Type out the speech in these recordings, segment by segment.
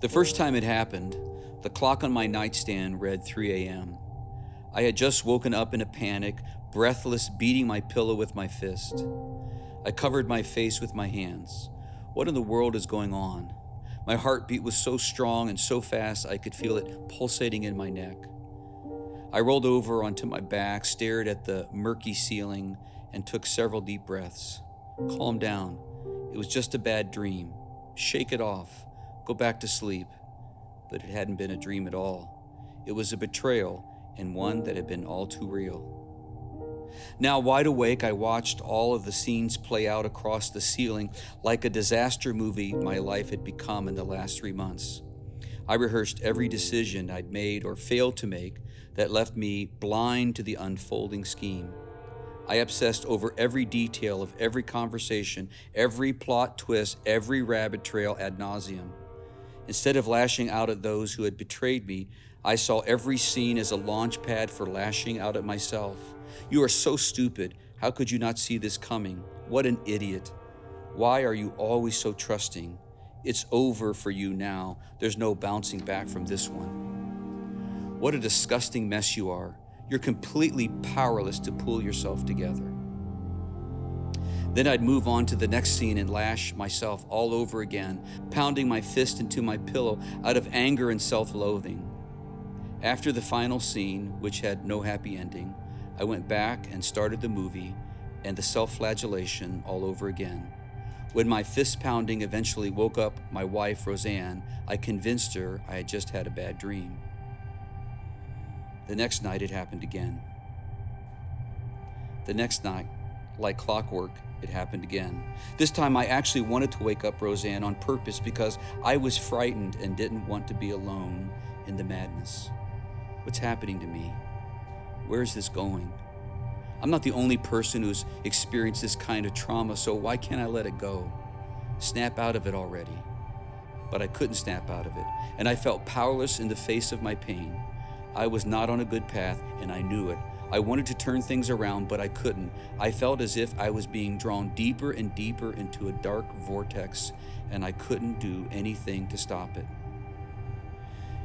The first time it happened, the clock on my nightstand read 3 a.m. I had just woken up in a panic, breathless, beating my pillow with my fist. I covered my face with my hands. What in the world is going on? My heartbeat was so strong and so fast I could feel it pulsating in my neck. I rolled over onto my back, stared at the murky ceiling, and took several deep breaths. Calm down. It was just a bad dream. Shake it off. Go back to sleep. But it hadn't been a dream at all. It was a betrayal, and one that had been all too real. Now wide awake, I watched all of the scenes play out across the ceiling like a disaster movie my life had become in the last 3 months. I rehearsed every decision I'd made or failed to make that left me blind to the unfolding scheme. I obsessed over every detail of every conversation, every plot twist, every rabbit trail ad nauseum. Instead of lashing out at those who had betrayed me, I saw every scene as a launch pad for lashing out at myself. You are so stupid. How could you not see this coming? What an idiot. Why are you always so trusting? It's over for you now. There's no bouncing back from this one. What a disgusting mess you are. You're completely powerless to pull yourself together. Then I'd move on to the next scene and lash myself all over again, pounding my fist into my pillow out of anger and self-loathing. After the final scene, which had no happy ending, I went back and started the movie and the self-flagellation all over again. When my fist pounding eventually woke up my wife, Roseanne, I convinced her I had just had a bad dream. The next night it happened again. The next night, like clockwork, it happened again. This time I actually wanted to wake up Roseanne on purpose because I was frightened and didn't want to be alone in the madness. What's happening to me? Where is this going? I'm not the only person who's experienced this kind of trauma, so why can't I let it go? Snap out of it already. But I couldn't snap out of it, and I felt powerless in the face of my pain. I was not on a good path, and I knew it. I wanted to turn things around, but I couldn't. I felt as if I was being drawn deeper and deeper into a dark vortex, and I couldn't do anything to stop it.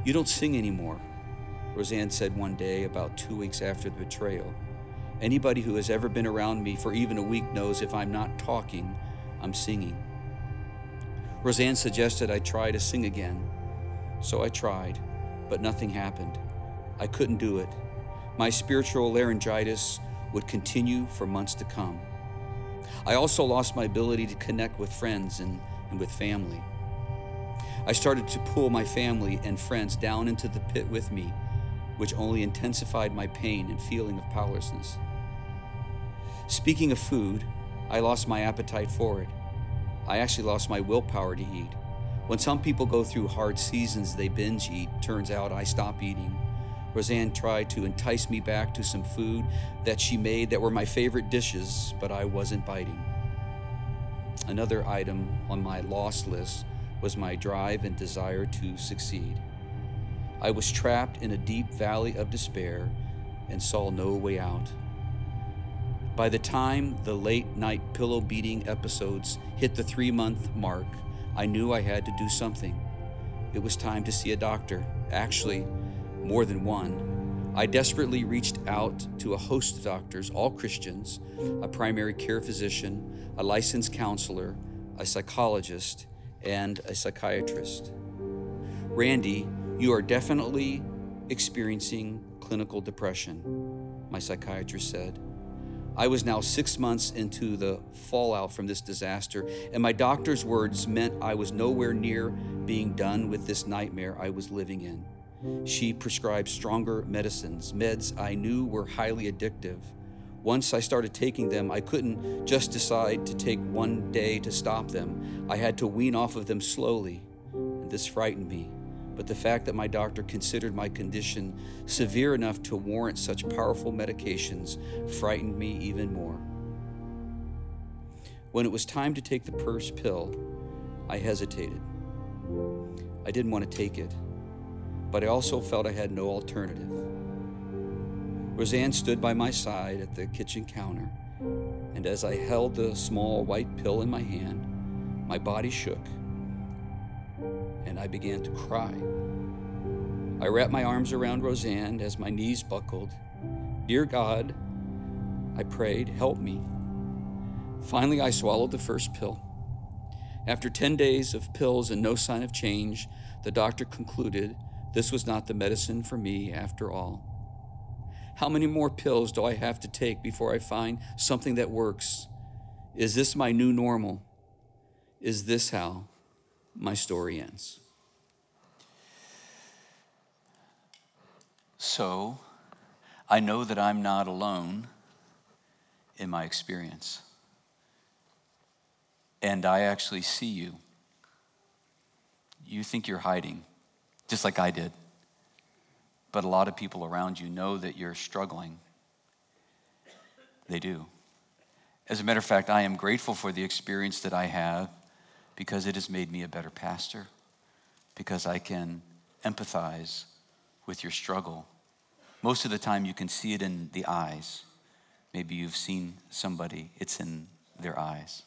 You don't sing anymore, Roseanne said one day about 2 weeks after the betrayal. Anybody who has ever been around me for even a week knows if I'm not talking, I'm singing. Roseanne suggested I try to sing again. So I tried, but nothing happened. I couldn't do it. My spiritual laryngitis would continue for months to come. I also lost my ability to connect with friends and with family. I started to pull my family and friends down into the pit with me, which only intensified my pain and feeling of powerlessness. Speaking of food, I lost my appetite for it. I actually lost my willpower to eat. When some people go through hard seasons, they binge eat. Turns out I stopped eating. Roseanne tried to entice me back to some food that she made that were my favorite dishes, but I wasn't biting. Another item on my loss list was my drive and desire to succeed. I was trapped in a deep valley of despair and saw no way out. By the time the late night pillow beating episodes hit the 3-month mark, I knew I had to do something. It was time to see a doctor, actually more than one. I desperately reached out to a host of doctors, all Christians, a primary care physician, a licensed counselor, a psychologist, and a psychiatrist. Randy, you are definitely experiencing clinical depression, my psychiatrist said. I was now 6 months into the fallout from this disaster, and my doctor's words meant I was nowhere near being done with this nightmare I was living in. She prescribed stronger medicines, meds I knew were highly addictive. Once I started taking them, I couldn't just decide to take one day to stop them. I had to wean off of them slowly, and this frightened me. But the fact that my doctor considered my condition severe enough to warrant such powerful medications frightened me even more. When it was time to take the first pill, I hesitated. I didn't want to take it, but I also felt I had no alternative. Roseanne stood by my side at the kitchen counter, and as I held the small white pill in my hand, my body shook. and I began to cry. I wrapped my arms around Roseanne as my knees buckled. Dear God, I prayed, help me. Finally, I swallowed the first pill. After 10 days of pills and no sign of change, the doctor concluded this was not the medicine for me after all. How many more pills do I have to take before I find something that works? Is this my new normal? Is this how my story ends? So, I know that I'm not alone in my experience. And I actually see you. You think you're hiding, just like I did. But a lot of people around you know that you're struggling. They do. As a matter of fact, I am grateful for the experience that I have because it has made me a better pastor, because I can empathize with your struggle. Most of the time you can see it in the eyes. Maybe you've seen somebody, it's in their eyes.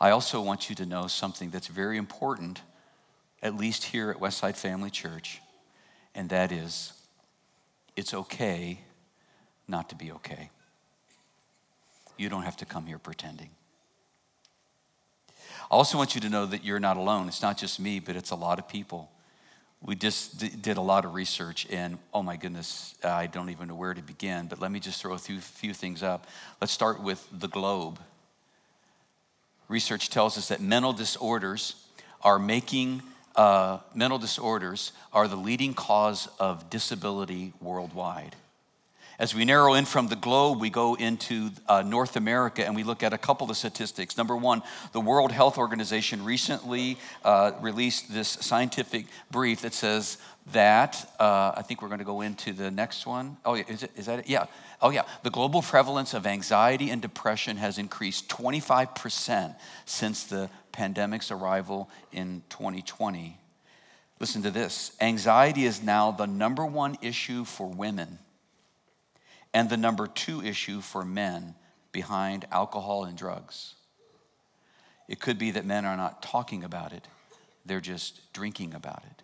I also want you to know something that's very important, at least here at Westside Family Church, and that is, it's okay not to be okay. You don't have to come here pretending. I also want you to know that you're not alone. It's not just me, but it's a lot of people. We just did a lot of research, and oh my goodness, I don't even know where to begin, but let me just throw a few things up. Let's start with the globe. Research tells us that mental disorders are the leading cause of disability worldwide. As we narrow in from the globe, we go into North America and we look at a couple of statistics. Number one, the World Health Organization recently released this scientific brief that says that, I think we're going to go into the next one. Oh, is that it? Yeah. Oh, yeah. The global prevalence of anxiety and depression has increased 25% since the pandemic's arrival in 2020. Listen to this. Anxiety is now the number one issue for women and the number two issue for men, behind alcohol and drugs. It could be that men are not talking about it. They're just drinking about it.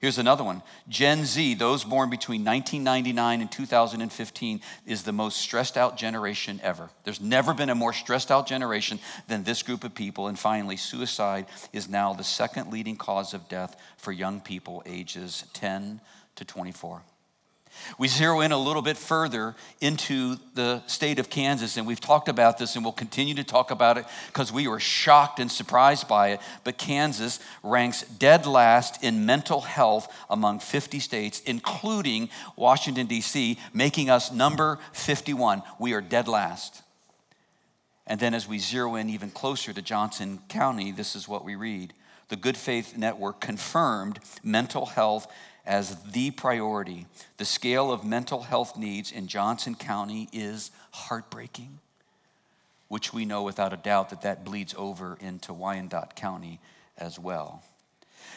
Here's another one. Gen Z, those born between 1999 and 2015, is the most stressed out generation ever. There's never been a more stressed out generation than this group of people. And finally, suicide is now the second leading cause of death for young people ages 10 to 24. We zero in a little bit further into the state of Kansas, and we've talked about this, and we'll continue to talk about it because we were shocked and surprised by it, but Kansas ranks dead last in mental health among 50 states, including Washington, D.C., making us number 51. We are dead last. And then as we zero in even closer to Johnson County, this is what we read. The Good Faith Network confirmed mental health as the priority. The scale of mental health needs in Johnson County is heartbreaking, which we know without a doubt that bleeds over into Wyandotte County as well.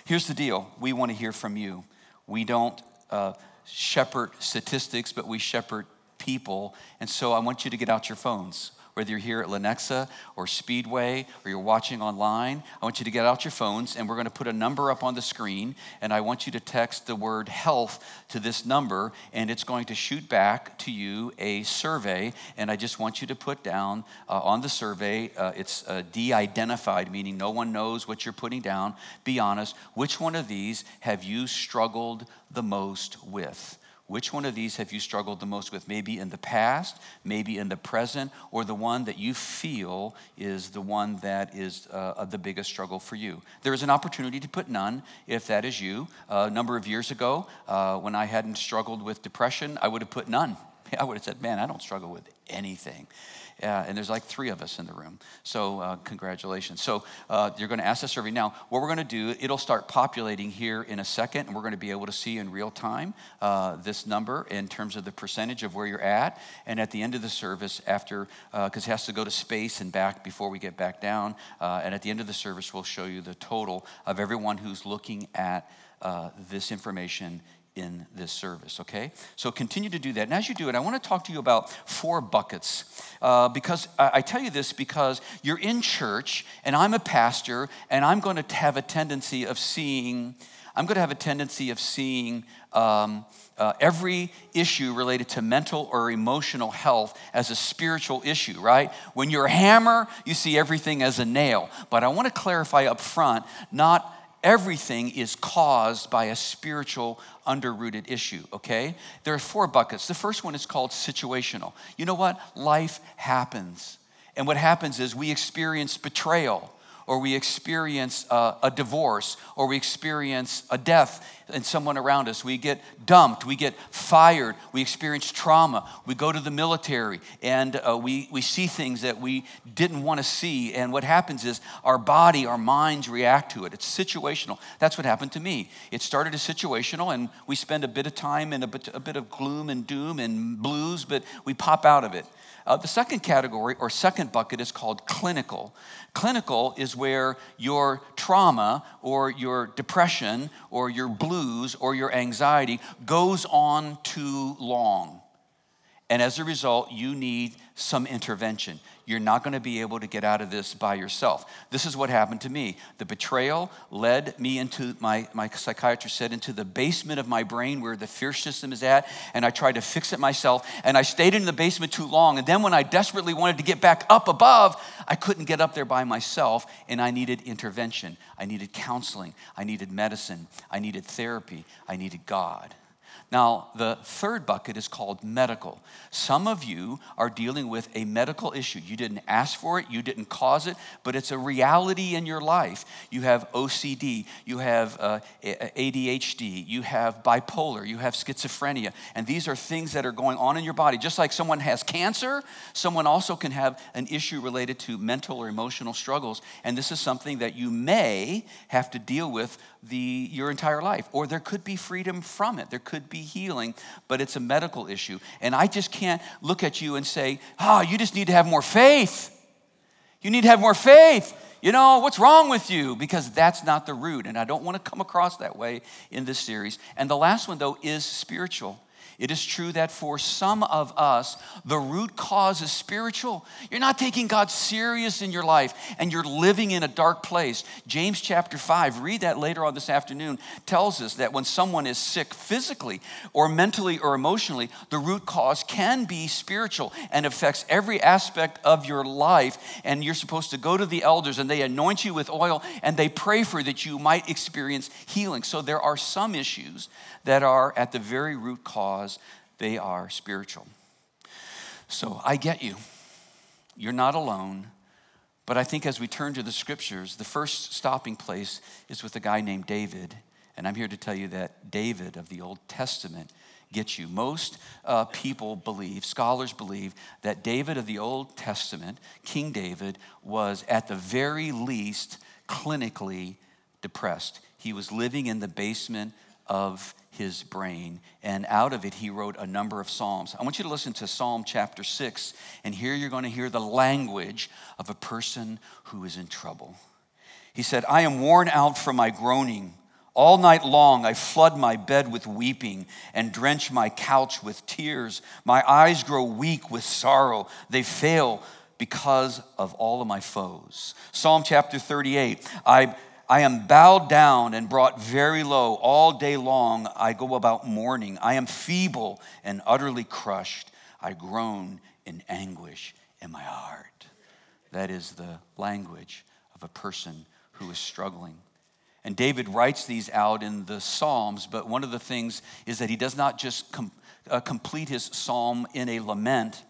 Here's the deal. We want to hear from you. We don't shepherd statistics, but we shepherd people. And so I want you to get out your phones. Whether you're here at Lenexa or Speedway or you're watching online, I want you to get out your phones and we're going to put a number up on the screen and I want you to text the word health to this number and it's going to shoot back to you a survey and I just want you to put down on the survey, it's de-identified, meaning no one knows what you're putting down. Be honest, which one of these have you struggled the most with? Which one of these have you struggled the most with? Maybe in the past, maybe in the present, or the one that you feel is the one that is the biggest struggle for you. There is an opportunity to put none if that is you. A number of years ago, when I hadn't struggled with depression, I would have put none. I would have said, man, I don't struggle with anything. And there's like three of us in the room. So congratulations. So you're going to ask the survey. Now, what we're going to do, it'll start populating here in a second, and we're going to be able to see in real time this number in terms of the percentage of where you're at. And at the end of the service, after, because it has to go to space and back before we get back down, and at the end of the service, we'll show you the total of everyone who's looking at this information in this service, okay? So continue to do that. And as you do it, I want to talk to you about four buckets. Because I tell you this because you're in church, and I'm a pastor, and I'm going to have a tendency of seeing, every issue related to mental or emotional health as a spiritual issue, right? When you're a hammer, you see everything as a nail. But I want to clarify up front, not everything is caused by a spiritual underrooted issue, okay? There are four buckets. The first one is called situational. You know what? Life happens. And what happens is we experience betrayal, or we experience a divorce, or we experience a death in someone around us. We get dumped, we get fired, we experience trauma, we go to the military, and we see things that we didn't want to see, and what happens is our body, our minds react to it. It's situational. That's what happened to me. It started as situational, and we spend a bit of time in a bit of gloom and doom and blues, but we pop out of it. The second category or second bucket is called clinical. Clinical is where your trauma or your depression or your blues or your anxiety goes on too long. And as a result, you need some intervention. You're not going to be able to get out of this by yourself. This is what happened to me. The betrayal led me into, my psychiatrist said, into the basement of my brain where the fear system is at, and I tried to fix it myself, and I stayed in the basement too long, and then when I desperately wanted to get back up above, I couldn't get up there by myself, and I needed intervention. I needed counseling. I needed medicine. I needed therapy. I needed God. Now, the third bucket is called medical. Some of you are dealing with a medical issue. You didn't ask for it, you didn't cause it, but it's a reality in your life. You have OCD, you have ADHD, you have bipolar, you have schizophrenia, and these are things that are going on in your body. Just like someone has cancer, someone also can have an issue related to mental or emotional struggles, and this is something that you may have to deal with your entire life, or there could be freedom from it. There could be healing, but it's a medical issue. And I just can't look at you and say, you just need to have more faith. You need to have more faith. You know, what's wrong with you? Because that's not the root, and I don't want to come across that way in this series. And the last one, though, is spiritual. It is true that for some of us, the root cause is spiritual. You're not taking God serious in your life, and you're living in a dark place. James chapter 5, read that later on this afternoon, tells us that when someone is sick physically or mentally or emotionally, the root cause can be spiritual and affects every aspect of your life, and you're supposed to go to the elders, and they anoint you with oil, and they pray for that you might experience healing. So there are some issues that are at the very root cause. They are spiritual. So I get you. You're not alone. But I think as we turn to the scriptures, the first stopping place is with a guy named David. And I'm here to tell you that David of the Old Testament gets you. Most people believe, scholars believe, that David of the Old Testament, King David, was at the very least clinically depressed. He was living in the basement of his brain, and out of it he wrote a number of psalms. I want you to listen to Psalm chapter 6, and here you're going to hear the language of a person who is in trouble. He said, I am worn out from my groaning. All night long I flood my bed with weeping and drench my couch with tears. My eyes grow weak with sorrow. They fail because of all of my foes. Psalm chapter 38, I am bowed down and brought very low. All day long I go about mourning. I am feeble and utterly crushed. I groan in anguish in my heart. That is the language of a person who is struggling. And David writes these out in the Psalms, but one of the things is that he does not just complete his psalm in a lament,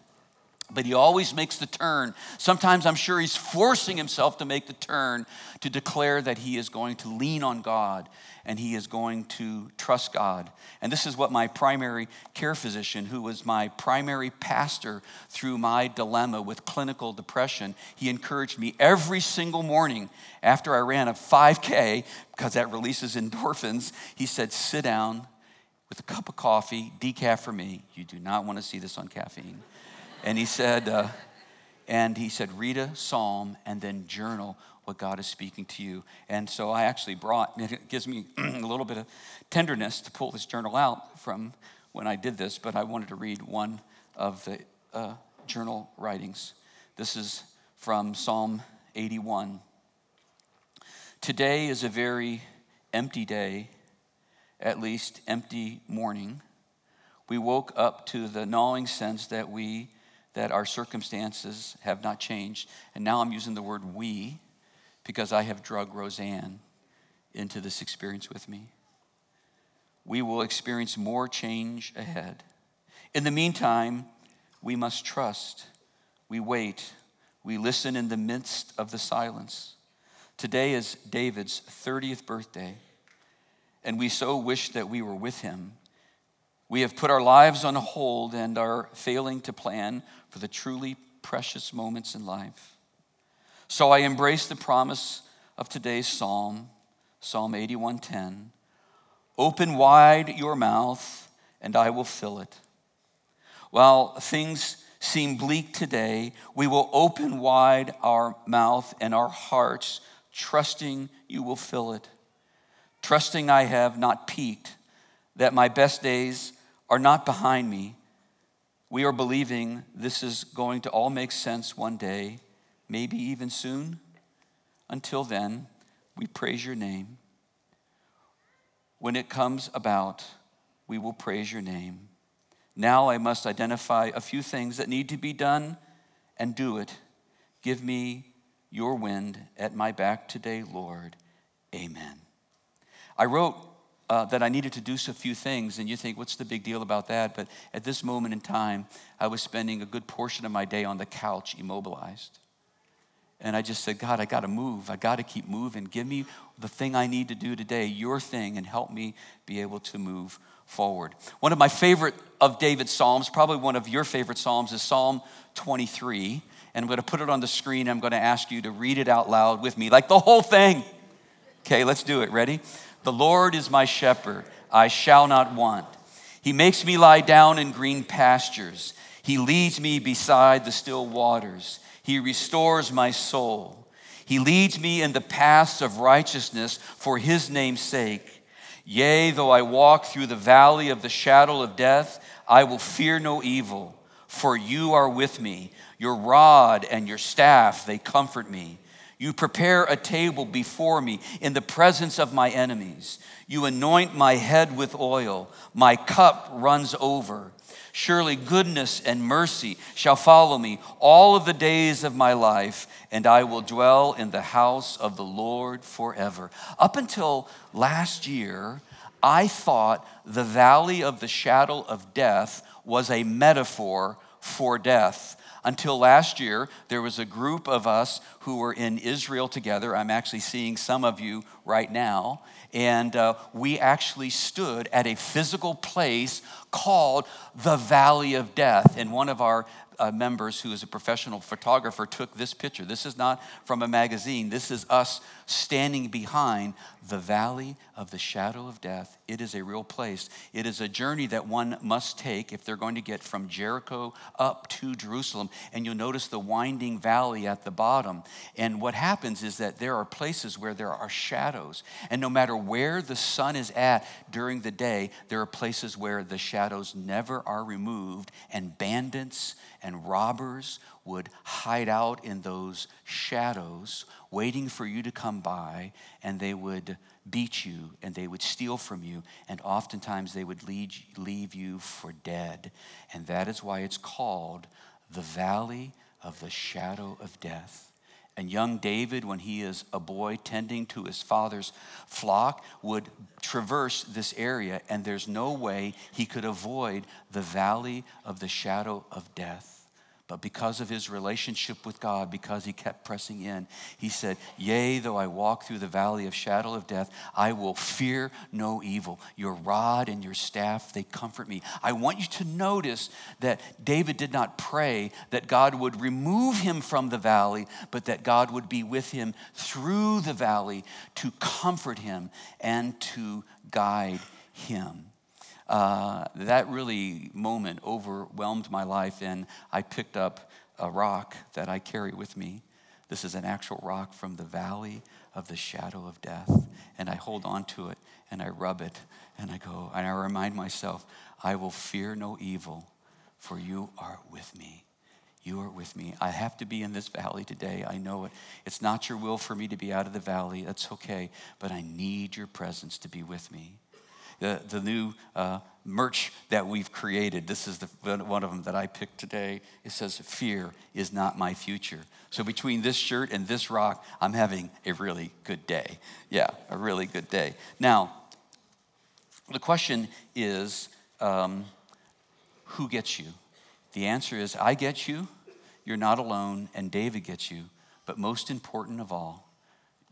but he always makes the turn. Sometimes I'm sure he's forcing himself to make the turn to declare that he is going to lean on God and he is going to trust God. And this is what my primary care physician, who was my primary pastor through my dilemma with clinical depression, he encouraged me every single morning after I ran a 5K, because that releases endorphins. He said, sit down with a cup of coffee, decaf for me. You do not want to see this on caffeine. And he said, read a psalm and then journal what God is speaking to you. And so I actually brought, and it gives me a little bit of tenderness to pull this journal out from when I did this, but I wanted to read one of the journal writings. This is from Psalm 81. Today is a very empty day, at least empty morning. We woke up to the gnawing sense that our circumstances have not changed. And now I'm using the word we because I have drug Roseanne into this experience with me. We will experience more change ahead. In the meantime, we must trust. We wait. We listen in the midst of the silence. Today is David's 30th birthday, and we so wish that we were with him. We have put our lives on hold and are failing to plan for the truly precious moments in life. So I embrace the promise of today's psalm, Psalm 81:10. Open wide your mouth, and I will fill it. While things seem bleak today, we will open wide our mouth and our hearts, trusting you will fill it. Trusting I have not peaked, that my best days are not behind me. We are believing this is going to all make sense one day, maybe even soon. Until then, we praise your name. When it comes about, we will praise your name. Now I must identify a few things that need to be done and do it. Give me your wind at my back today, Lord. Amen. I wrote that I needed to do a few things, and you think, what's the big deal about that? But at this moment in time, I was spending a good portion of my day on the couch, immobilized. And I just said, God, I got to move. I got to keep moving. Give me the thing I need to do today, your thing, and help me be able to move forward. One of my favorite of David's Psalms, probably one of your favorite Psalms, is Psalm 23. And I'm going to put it on the screen. I'm going to ask you to read it out loud with me, like the whole thing. Okay, let's do it. Ready? The Lord is my shepherd. I shall not want. He makes me lie down in green pastures. He leads me beside the still waters. He restores my soul. He leads me in the paths of righteousness for his name's sake. Yea, though I walk through the valley of the shadow of death, I will fear no evil, for you are with me. Your rod and your staff, they comfort me. You prepare a table before me in the presence of my enemies. You anoint my head with oil. My cup runs over. Surely goodness and mercy shall follow me all of the days of my life, and I will dwell in the house of the Lord forever. Up until last year, I thought the valley of the shadow of death was a metaphor for death. Until last year, there was a group of us who were in Israel together. I'm actually seeing some of you right now. And we actually stood at a physical place called the Valley of Death. And one of our members, who is a professional photographer, took this picture. This is not from a magazine. This is us standing behind the Valley of the Shadow of Death. It is a real place. It is a journey that one must take if they're going to get from Jericho up to Jerusalem. And you'll notice the winding valley at the bottom. And what happens is that there are places where there are shadows. And no matter where the sun is at during the day, there are places where the shadows never are removed. And bandits and robbers would hide out in those shadows, waiting for you to come by, and they would beat you, and they would steal from you, and oftentimes they would leave you for dead. And that is why it's called the Valley of the Shadow of Death. And young David, when he is a boy tending to his father's flock, would traverse this area, and there's no way he could avoid the Valley of the Shadow of Death. But because of his relationship with God, because he kept pressing in, he said, yea, though I walk through the valley of shadow of death, I will fear no evil. Your rod and your staff, they comfort me. I want you to notice that David did not pray that God would remove him from the valley, but that God would be with him through the valley to comfort him and to guide him. That really moment overwhelmed my life, and I picked up a rock that I carry with me This is an actual rock from the valley of the shadow of death. And I hold on to it, and I rub it, and I go, and I remind myself, I will fear no evil, for you are with me. You are with me. I have to be in this valley today. I know it. It's not your will for me to be out of the valley. That's okay, but I need your presence to be with me. The new merch that we've created, this is one of them that I picked today. It says, fear is not my future. So between this shirt and this rock, I'm having a really good day. Yeah, a really good day. Now, the question is, who gets you? The answer is, I get you, you're not alone, and David gets you. But most important of all,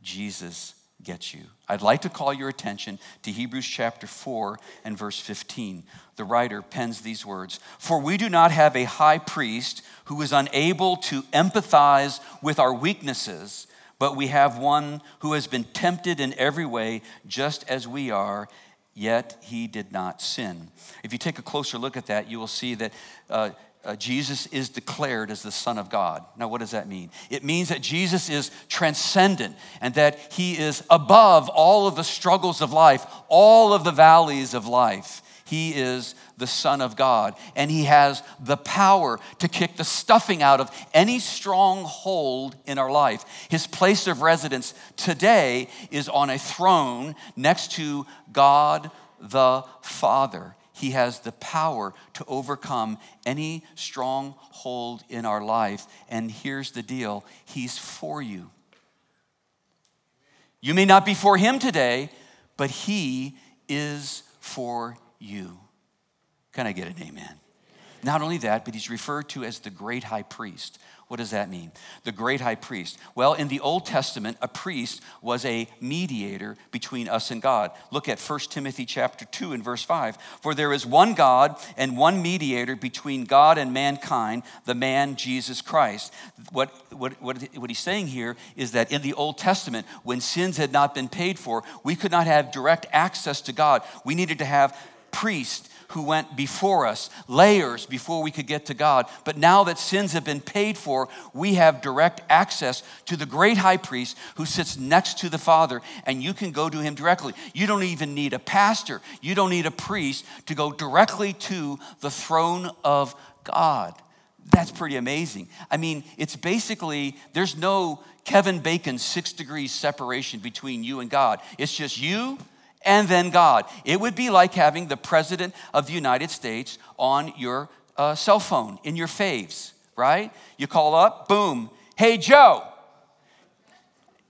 Jesus gets you. I'd like to call your attention to Hebrews chapter 4 and verse 15. The writer pens these words, "For we do not have a high priest who is unable to empathize with our weaknesses, but we have one who has been tempted in every way just as we are, yet he did not sin." If you take a closer look at that, you will see that Jesus is declared as the Son of God. Now, what does that mean? It means that Jesus is transcendent and that he is above all of the struggles of life, all of the valleys of life. He is the Son of God, and he has the power to kick the stuffing out of any stronghold in our life. His place of residence today is on a throne next to God the Father. He has the power to overcome any stronghold in our life. And here's the deal. He's for you. You may not be for him today, but he is for you. Can I get an amen? Not only that, but he's referred to as the great high priest. What does that mean? The great high priest. Well, in the Old Testament, a priest was a mediator between us and God. Look at 1 Timothy chapter 2 and verse 5. "For there is one God and one mediator between God and mankind, the man Jesus Christ." What he's saying here is that in the Old Testament, when sins had not been paid for, we could not have direct access to God. We needed to have priests who went before us, layers before we could get to God. But now that sins have been paid for, we have direct access to the great high priest who sits next to the Father, and you can go to him directly. You don't even need a pastor. You don't need a priest to go directly to the throne of God. That's pretty amazing. I mean, it's basically, there's no Kevin Bacon 6 degrees separation between you and God. It's just you and then God. It would be like having the President of the United States on your cell phone, in your faves, right? You call up, boom, "Hey, Joe,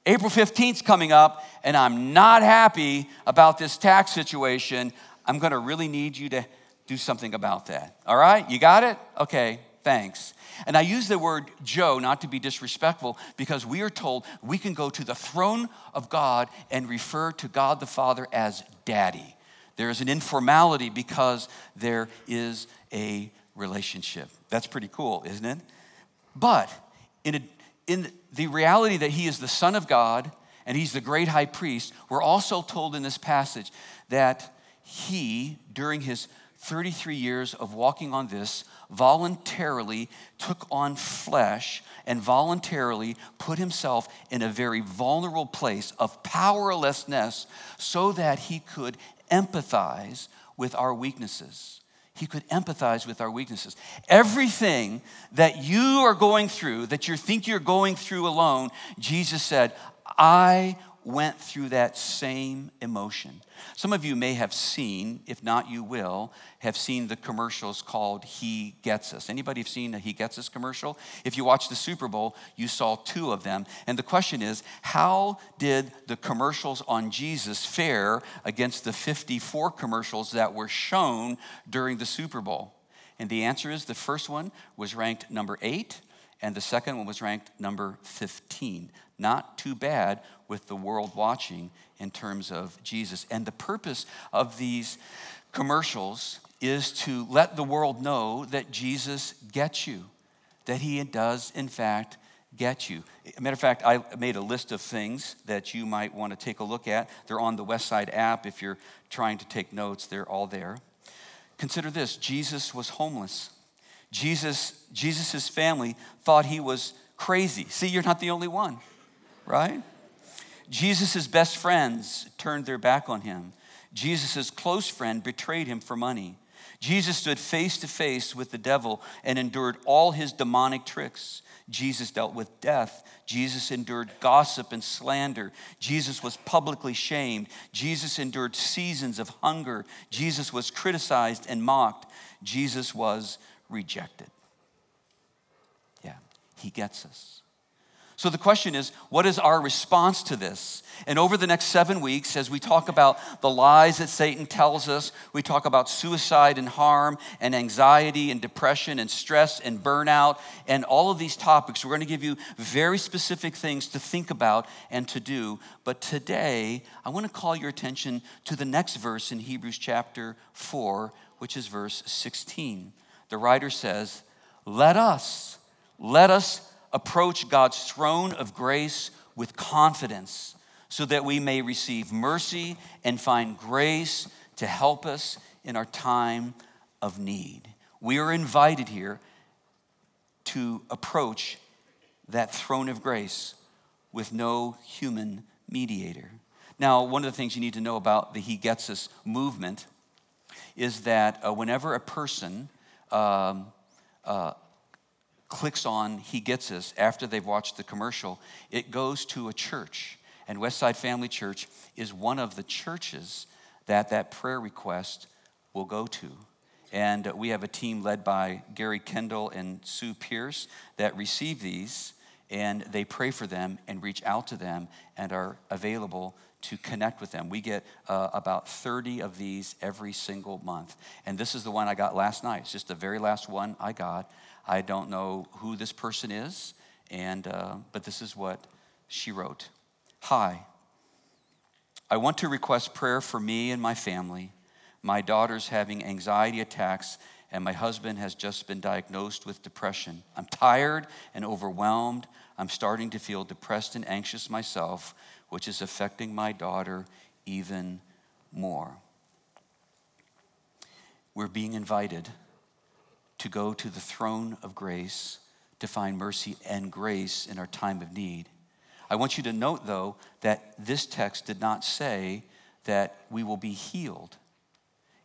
April 15th's coming up, and I'm not happy about this tax situation. I'm gonna really need you to do something about that. All right, you got it? Okay, thanks." And I use the word Joe not to be disrespectful, because we are told we can go to the throne of God and refer to God the Father as Daddy. There is an informality because there is a relationship. That's pretty cool, isn't it? But in the reality that he is the Son of God and he's the great high priest, we're also told in this passage that he, during his 33 years of walking on this, voluntarily took on flesh and voluntarily put himself in a very vulnerable place of powerlessness so that he could empathize with our weaknesses. He could empathize with our weaknesses. Everything that you are going through, that you think you're going through alone, Jesus said, "I went through that same emotion." Some of you may have seen, if not you will, have seen the commercials called He Gets Us. Anybody have seen a He Gets Us commercial? If you watched the Super Bowl, you saw two of them. And the question is, how did the commercials on Jesus fare against the 54 commercials that were shown during the Super Bowl? And the answer is, the first one was ranked number 8, and the second one was ranked number 15. Not too bad with the world watching in terms of Jesus. And the purpose of these commercials is to let the world know that Jesus gets you, that he does, in fact, get you. As a matter of fact, I made a list of things that you might want to take a look at. They're on the Westside app. If you're trying to take notes, they're all there. Consider this. Jesus was homeless. Jesus' family thought he was crazy. See, you're not the only one, right? Jesus' best friends turned their back on him. Jesus' close friend betrayed him for money. Jesus stood face to face with the devil and endured all his demonic tricks. Jesus dealt with death. Jesus endured gossip and slander. Jesus was publicly shamed. Jesus endured seasons of hunger. Jesus was criticized and mocked. Jesus was rejected. Yeah, he gets us. So the question is, what is our response to this? And over the next 7 weeks, as we talk about the lies that Satan tells us, we talk about suicide and harm and anxiety and depression and stress and burnout and all of these topics. We're going to give you very specific things to think about and to do. But today, I want to call your attention to the next verse in Hebrews chapter 4, which is verse 16. The writer says, let us approach God's throne of grace with confidence so that we may receive mercy and find grace to help us in our time of need. We are invited here to approach that throne of grace with no human mediator. Now, one of the things you need to know about the He Gets Us movement is that whenever a person clicks on He Gets Us after they've watched the commercial, it goes to a church. And Westside Family Church is one of the churches that prayer request will go to. And we have a team led by Gary Kendall and Sue Pierce that receive these, and they pray for them and reach out to them and are available to connect with them. We get about 30 of these every single month. And this is the one I got last night. It's just the very last one I got. I don't know who this person is, but this is what she wrote. Hi, I want to request prayer for me and my family. My daughter's having anxiety attacks, and my husband has just been diagnosed with depression. I'm tired and overwhelmed. I'm starting to feel depressed and anxious myself, which is affecting my daughter even more. We're being invited to go to the throne of grace to find mercy and grace in our time of need. I want you to note, though, that this text did not say that we will be healed.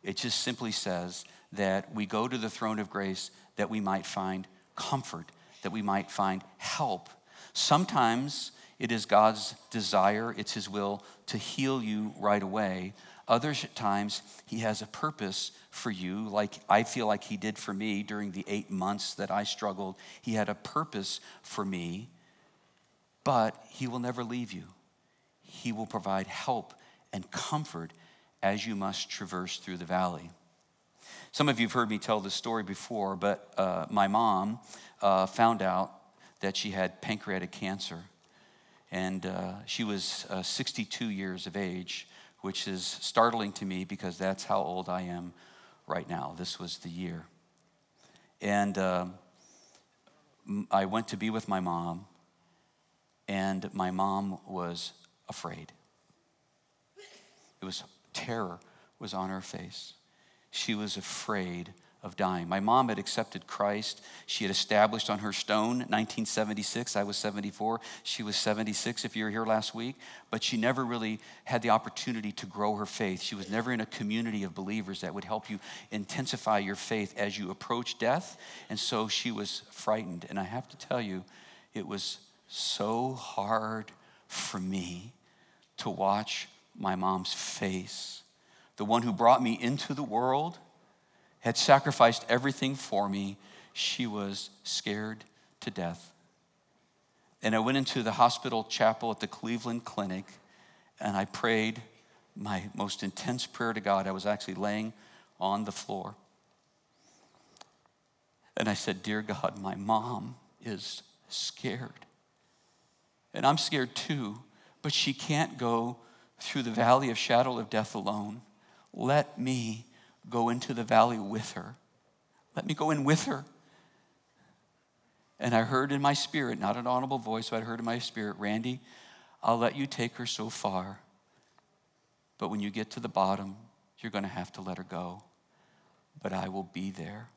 It just simply says that we go to the throne of grace that we might find comfort, that we might find help. Sometimes it is God's desire, it's His will to heal you right away. Other times, He has a purpose for you, like I feel like He did for me during the 8 months that I struggled. He had a purpose for me, but He will never leave you. He will provide help and comfort as you must traverse through the valley. Some of you have heard me tell this story before, but my mom found out that she had pancreatic cancer, and she was 62 years of age, which is startling to me because that's how old I am right now. This was the year. And I went to be with my mom, and my mom was afraid. It was terror was on her face. She was afraid of dying. My mom had accepted Christ. She had established on her stone, 1976. I was 74. She was 76 if you were here last week. But she never really had the opportunity to grow her faith. She was never in a community of believers that would help you intensify your faith as you approach death. And so she was frightened. And I have to tell you, it was so hard for me to watch my mom's face. The one who brought me into the world had sacrificed everything for me. She was scared to death. And I went into the hospital chapel at the Cleveland Clinic, and I prayed my most intense prayer to God. I was actually laying on the floor. And I said, "Dear God, my mom is scared. And I'm scared too, but she can't go through the valley of shadow of death alone. Let me go into the valley with her. Let me go in with her." And I heard in my spirit, not an audible voice, but I heard in my spirit, "Randy, I'll let you take her so far, but when you get to the bottom, you're going to have to let her go. But I will be there,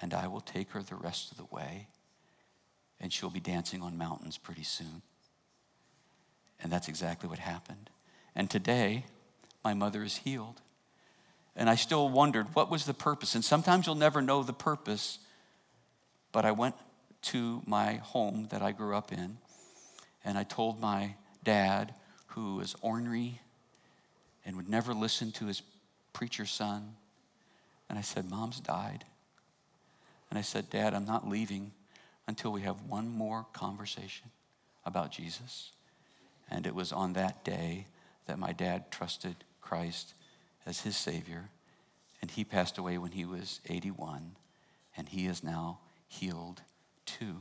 and I will take her the rest of the way, and she'll be dancing on mountains pretty soon. And that's exactly what happened. And today, my mother is healed. And I still wondered, what was the purpose? And sometimes you'll never know the purpose. But I went to my home that I grew up in, and I told my dad, who was ornery and would never listen to his preacher son, and I said, Mom's died. And I said, Dad, I'm not leaving until we have one more conversation about Jesus. And it was on that day that my dad trusted Christ as his Savior, and he passed away when he was 81, and he is now healed too.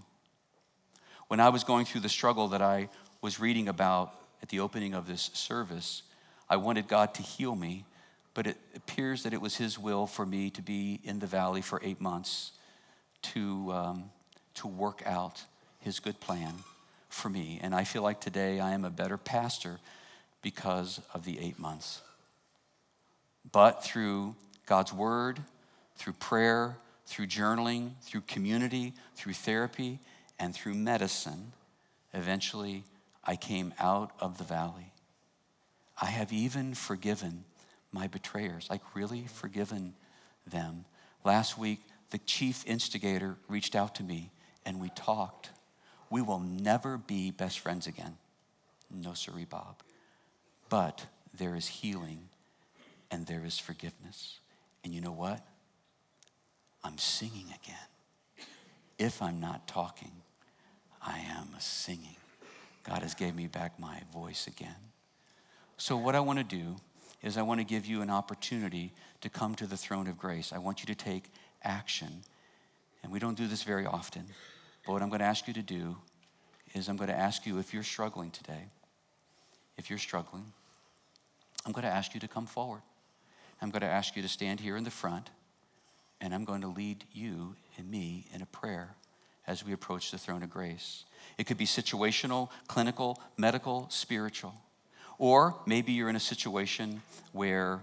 When I was going through the struggle that I was reading about at the opening of this service, I wanted God to heal me, but it appears that it was his will for me to be in the valley for 8 months to work out his good plan for me. And I feel like today I am a better pastor because of the 8 months. But through God's word, through prayer, through journaling, through community, through therapy, and through medicine, eventually I came out of the valley. I have even forgiven my betrayers, like really forgiven them. Last week, the chief instigator reached out to me and we talked. We will never be best friends again. No siree, Bob. But there is healing and there is forgiveness. And you know what? I'm singing again. If I'm not talking, I am singing. God has gave me back my voice again. So what I want to do is I want to give you an opportunity to come to the throne of grace. I want you to take action. And we don't do this very often. But what I'm going to ask you to do is I'm going to ask you if you're struggling today. If you're struggling, I'm going to ask you to come forward. I'm going to ask you to stand here in the front. And I'm going to lead you and me in a prayer as we approach the throne of grace. It could be situational, clinical, medical, spiritual. Or maybe you're in a situation where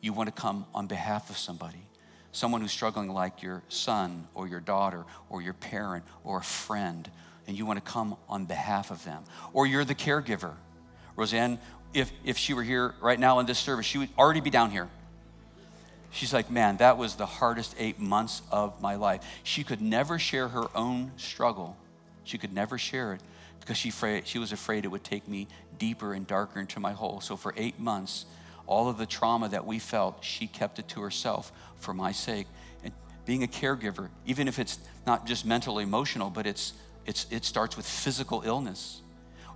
you want to come on behalf of somebody, someone who's struggling like your son or your daughter or your parent or a friend, and you want to come on behalf of them. Or you're the caregiver. Roseanne, if she were here right now in this service, she would already be down here. She's like, man, that was the hardest 8 months of my life. She could never share her own struggle. She could never share it because she was afraid it would take me deeper and darker into my hole. So for 8 months, all of the trauma that we felt, she kept it to herself for my sake. And being a caregiver, even if it's not just mental, emotional, but it starts with physical illness.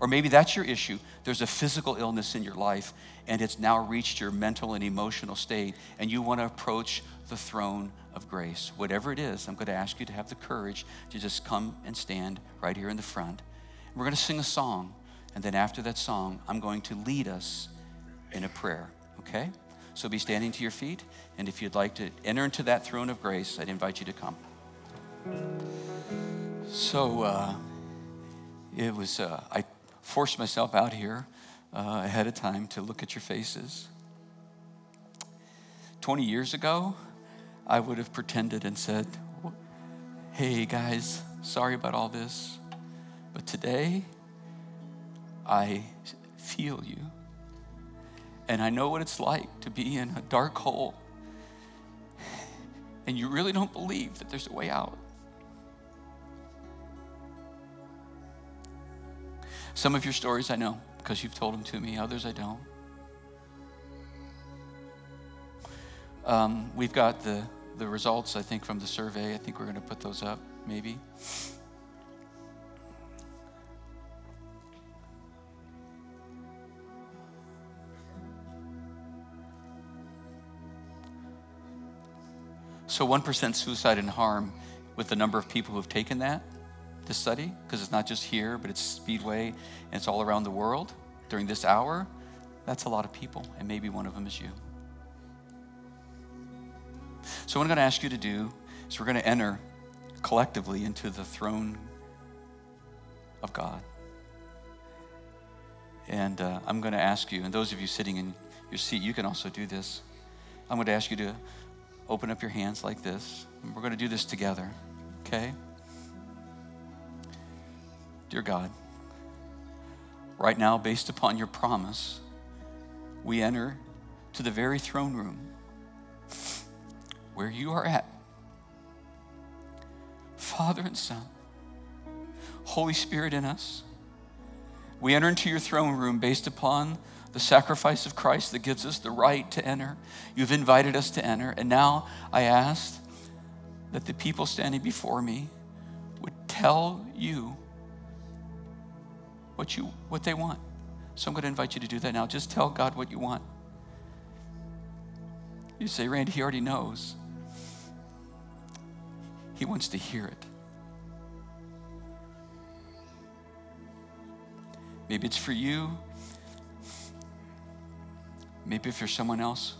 Or maybe that's your issue. There's a physical illness in your life, and it's now reached your mental and emotional state, and you want to approach the throne of grace. Whatever it is, I'm going to ask you to have the courage to just come and stand right here in the front. We're going to sing a song, and then after that song, I'm going to lead us in a prayer, okay? So be standing to your feet, and if you'd like to enter into that throne of grace, I'd invite you to come. So I forced myself out here ahead of time to look at your faces. 20 years ago, I would have pretended and said, hey guys, sorry about all this. But today, I feel you. And I know what it's like to be in a dark hole. And you really don't believe that there's a way out. Some of your stories I know because you've told them to me. Others I don't. We've got the results, I think, from the survey. I think we're going to put those up, maybe. So 1% suicide and harm with the number of people who have taken that. This study, because it's not just here, but it's Speedway, and it's all around the world during this hour. That's a lot of people, and maybe one of them is you. So what I'm going to ask you to do is we're going to enter collectively into the throne of God. And I'm going to ask you, and those of you sitting in your seat, you can also do this. I'm going to ask you to open up your hands like this, and we're going to do this together, okay? Dear God, right now, based upon your promise, we enter to the very throne room where you are at. Father and Son, Holy Spirit in us, we enter into your throne room based upon the sacrifice of Christ that gives us the right to enter. You've invited us to enter. And now I ask that the people standing before me would tell you what they want. So I'm going to invite you to do that now. Just tell God what you want. You say, Randy, he already knows. He wants to hear it. Maybe it's for you. Maybe if you're someone else.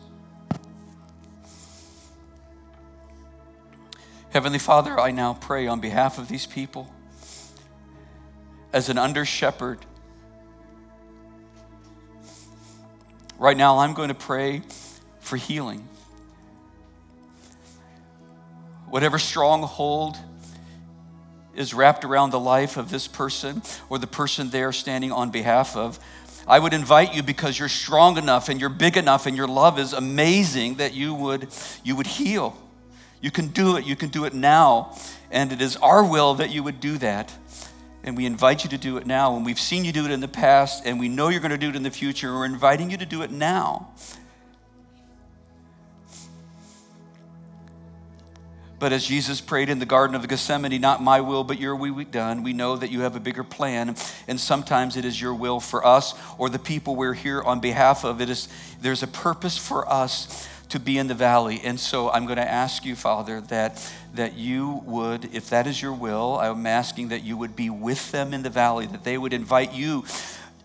Heavenly Father, I now pray on behalf of these people as an under shepherd. Right now, I'm going to pray for healing. Whatever stronghold is wrapped around the life of this person or the person they are standing on behalf of, I would invite you, because you're strong enough and you're big enough and your love is amazing, that you would heal. You can do it. You can do it now. And it is our will that you would do that. And we invite you to do it now. And we've seen you do it in the past, and we know you're going to do it in the future. We're inviting you to do it now. But as Jesus prayed in the Garden of Gethsemane, not my will, but your will be done, we know that you have a bigger plan, and sometimes it is your will for us or the people we're here on behalf of. There's a purpose for us to be in the valley. And so I'm going to ask you, Father, that you would, if that is your will, I'm asking that you would be with them in the valley, that they would invite you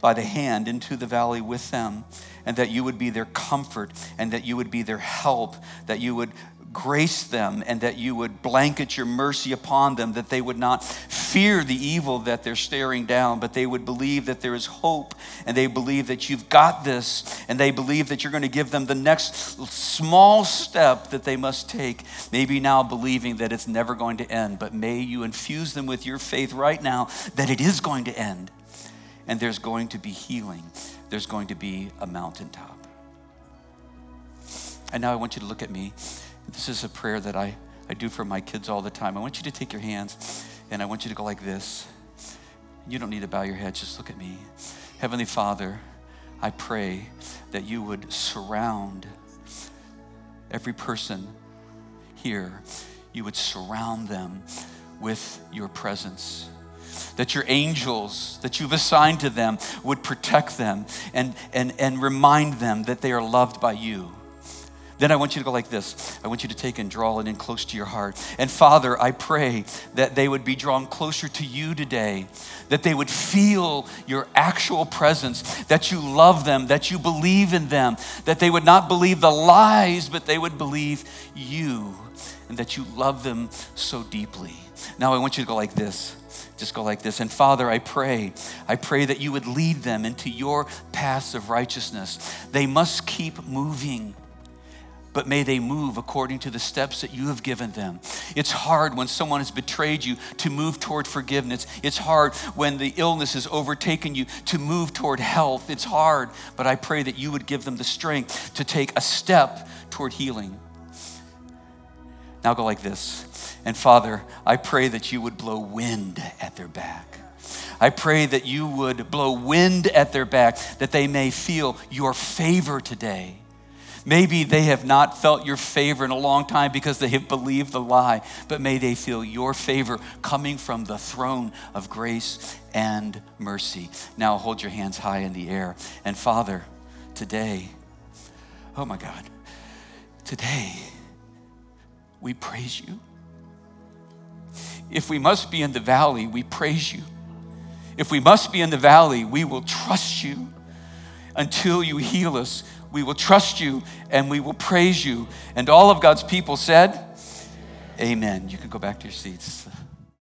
by the hand into the valley with them, and that you would be their comfort, and that you would be their help, that you would grace them, and that you would blanket your mercy upon them, that they would not fear the evil that they're staring down, but they would believe that there is hope, and they believe that you've got this, and they believe that you're going to give them the next small step that they must take, maybe now believing that it's never going to end. But may you infuse them with your faith right now that it is going to end, and there's going to be healing. There's going to be a mountaintop. And now I want you to look at me. This is a prayer that I do for my kids all the time. I want you to take your hands, and I want you to go like this. You don't need to bow your head. Just look at me. Heavenly Father, I pray that you would surround every person here. You would surround them with your presence, that your angels that you've assigned to them would protect them and remind them that they are loved by you. Then I want you to go like this. I want you to take and draw it in close to your heart. And Father, I pray that they would be drawn closer to you today, that they would feel your actual presence, that you love them, that you believe in them, that they would not believe the lies, but they would believe you, and that you love them so deeply. Now I want you to go like this. Just go like this. And Father, I pray that you would lead them into your paths of righteousness. They must keep moving, but may they move according to the steps that you have given them. It's hard when someone has betrayed you to move toward forgiveness. It's hard when the illness has overtaken you to move toward health. It's hard, but I pray that you would give them the strength to take a step toward healing. Now go like this. And Father, I pray that you would blow wind at their back. I pray that you would blow wind at their back, that they may feel your favor today. Maybe they have not felt your favor in a long time because they have believed the lie, but may they feel your favor coming from the throne of grace and mercy. Now hold your hands high in the air. And Father, today, oh my God, today we praise you. If we must be in the valley, we praise you. If we must be in the valley, we will trust you until you heal us. We will trust you, and we will praise you. And all of God's people said, amen. You can go back to your seats.